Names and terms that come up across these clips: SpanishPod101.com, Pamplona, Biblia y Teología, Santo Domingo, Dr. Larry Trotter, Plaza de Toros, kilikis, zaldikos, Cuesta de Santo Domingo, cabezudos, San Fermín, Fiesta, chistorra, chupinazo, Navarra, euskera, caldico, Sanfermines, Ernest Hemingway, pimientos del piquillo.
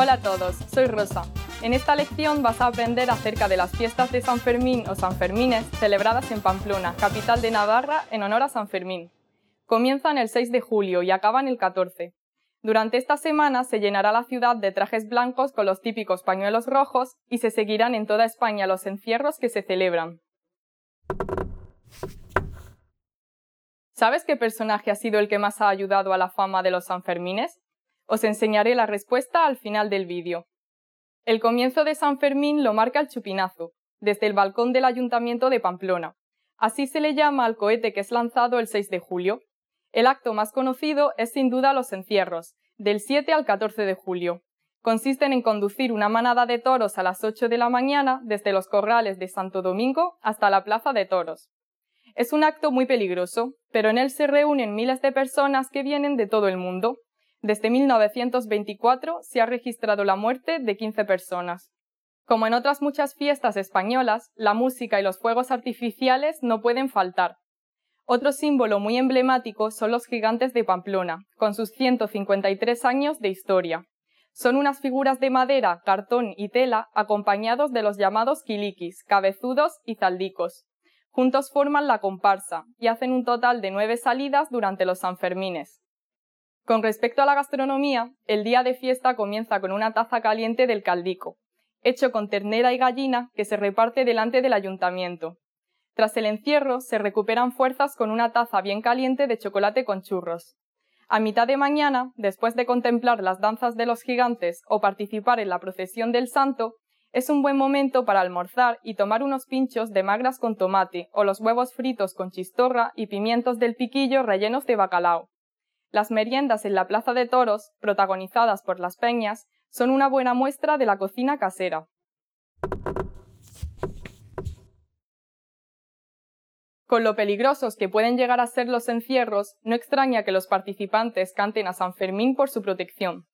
Hola a todos, soy Rosa. En esta lección vas a aprender acerca de las fiestas de San Fermín o Sanfermines celebradas en Pamplona, capital de Navarra, en honor a San Fermín. Comienzan el 6 de julio y acaban el 14. Durante esta semana se llenará la ciudad de trajes blancos con los típicos pañuelos rojos y se seguirán en toda España los encierros que se celebran. ¿Sabes qué personaje ha sido el que más ha ayudado a la fama de los Sanfermines? Os enseñaré la respuesta al final del vídeo. El comienzo de San Fermín lo marca el chupinazo, desde el balcón del Ayuntamiento de Pamplona. Así se le llama al cohete que es lanzado el 6 de julio. El acto más conocido es sin duda los encierros, del 7 al 14 de julio. Consisten en conducir una manada de toros a las 8 de la mañana desde los corrales de Santo Domingo hasta la Plaza de Toros. Es un acto muy peligroso, pero en él se reúnen miles de personas que vienen de todo el mundo. Desde 1924 se ha registrado la muerte de 15 personas. Como en otras muchas fiestas españolas, la música y los fuegos artificiales no pueden faltar. Otro símbolo muy emblemático son los gigantes de Pamplona, con sus 153 años de historia. Son unas figuras de madera, cartón y tela acompañados de los llamados kilikis, cabezudos y zaldikos. Juntos forman la comparsa y hacen un total de 9 salidas durante los Sanfermines. Con respecto a la gastronomía, el día de fiesta comienza con una taza caliente del caldico, hecho con ternera y gallina que se reparte delante del ayuntamiento. Tras el encierro se recuperan fuerzas con una taza bien caliente de chocolate con churros. A mitad de mañana, después de contemplar las danzas de los gigantes o participar en la procesión del santo, es un buen momento para almorzar y tomar unos pinchos de magras con tomate o los huevos fritos con chistorra y pimientos del piquillo rellenos de bacalao. Las meriendas en la Plaza de Toros, protagonizadas por las peñas, son una buena muestra de la cocina casera. Con lo peligrosos que pueden llegar a ser los encierros, no extraña que los participantes canten a San Fermín por su protección.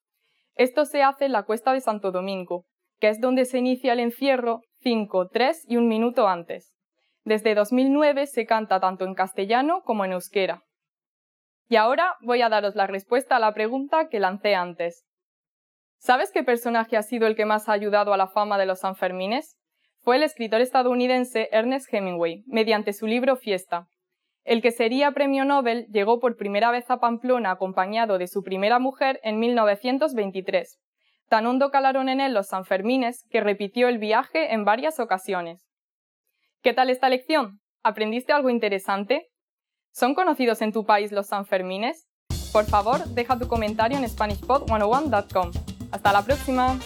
Esto se hace en la Cuesta de Santo Domingo, que es donde se inicia el encierro 5, 3 y un minuto antes. Desde 2009 se canta tanto en castellano como en euskera. Y ahora voy a daros la respuesta a la pregunta que lancé antes. ¿Sabes qué personaje ha sido el que más ha ayudado a la fama de los Sanfermines? Fue el escritor estadounidense Ernest Hemingway, mediante su libro Fiesta. El que sería premio Nobel llegó por primera vez a Pamplona acompañado de su primera mujer en 1923. Tan hondo calaron en él los Sanfermines que repitió el viaje en varias ocasiones. ¿Qué tal esta lección? ¿Aprendiste algo interesante? ¿Son conocidos en tu país los Sanfermines? Por favor, deja tu comentario en SpanishPod101.com. ¡Hasta la próxima!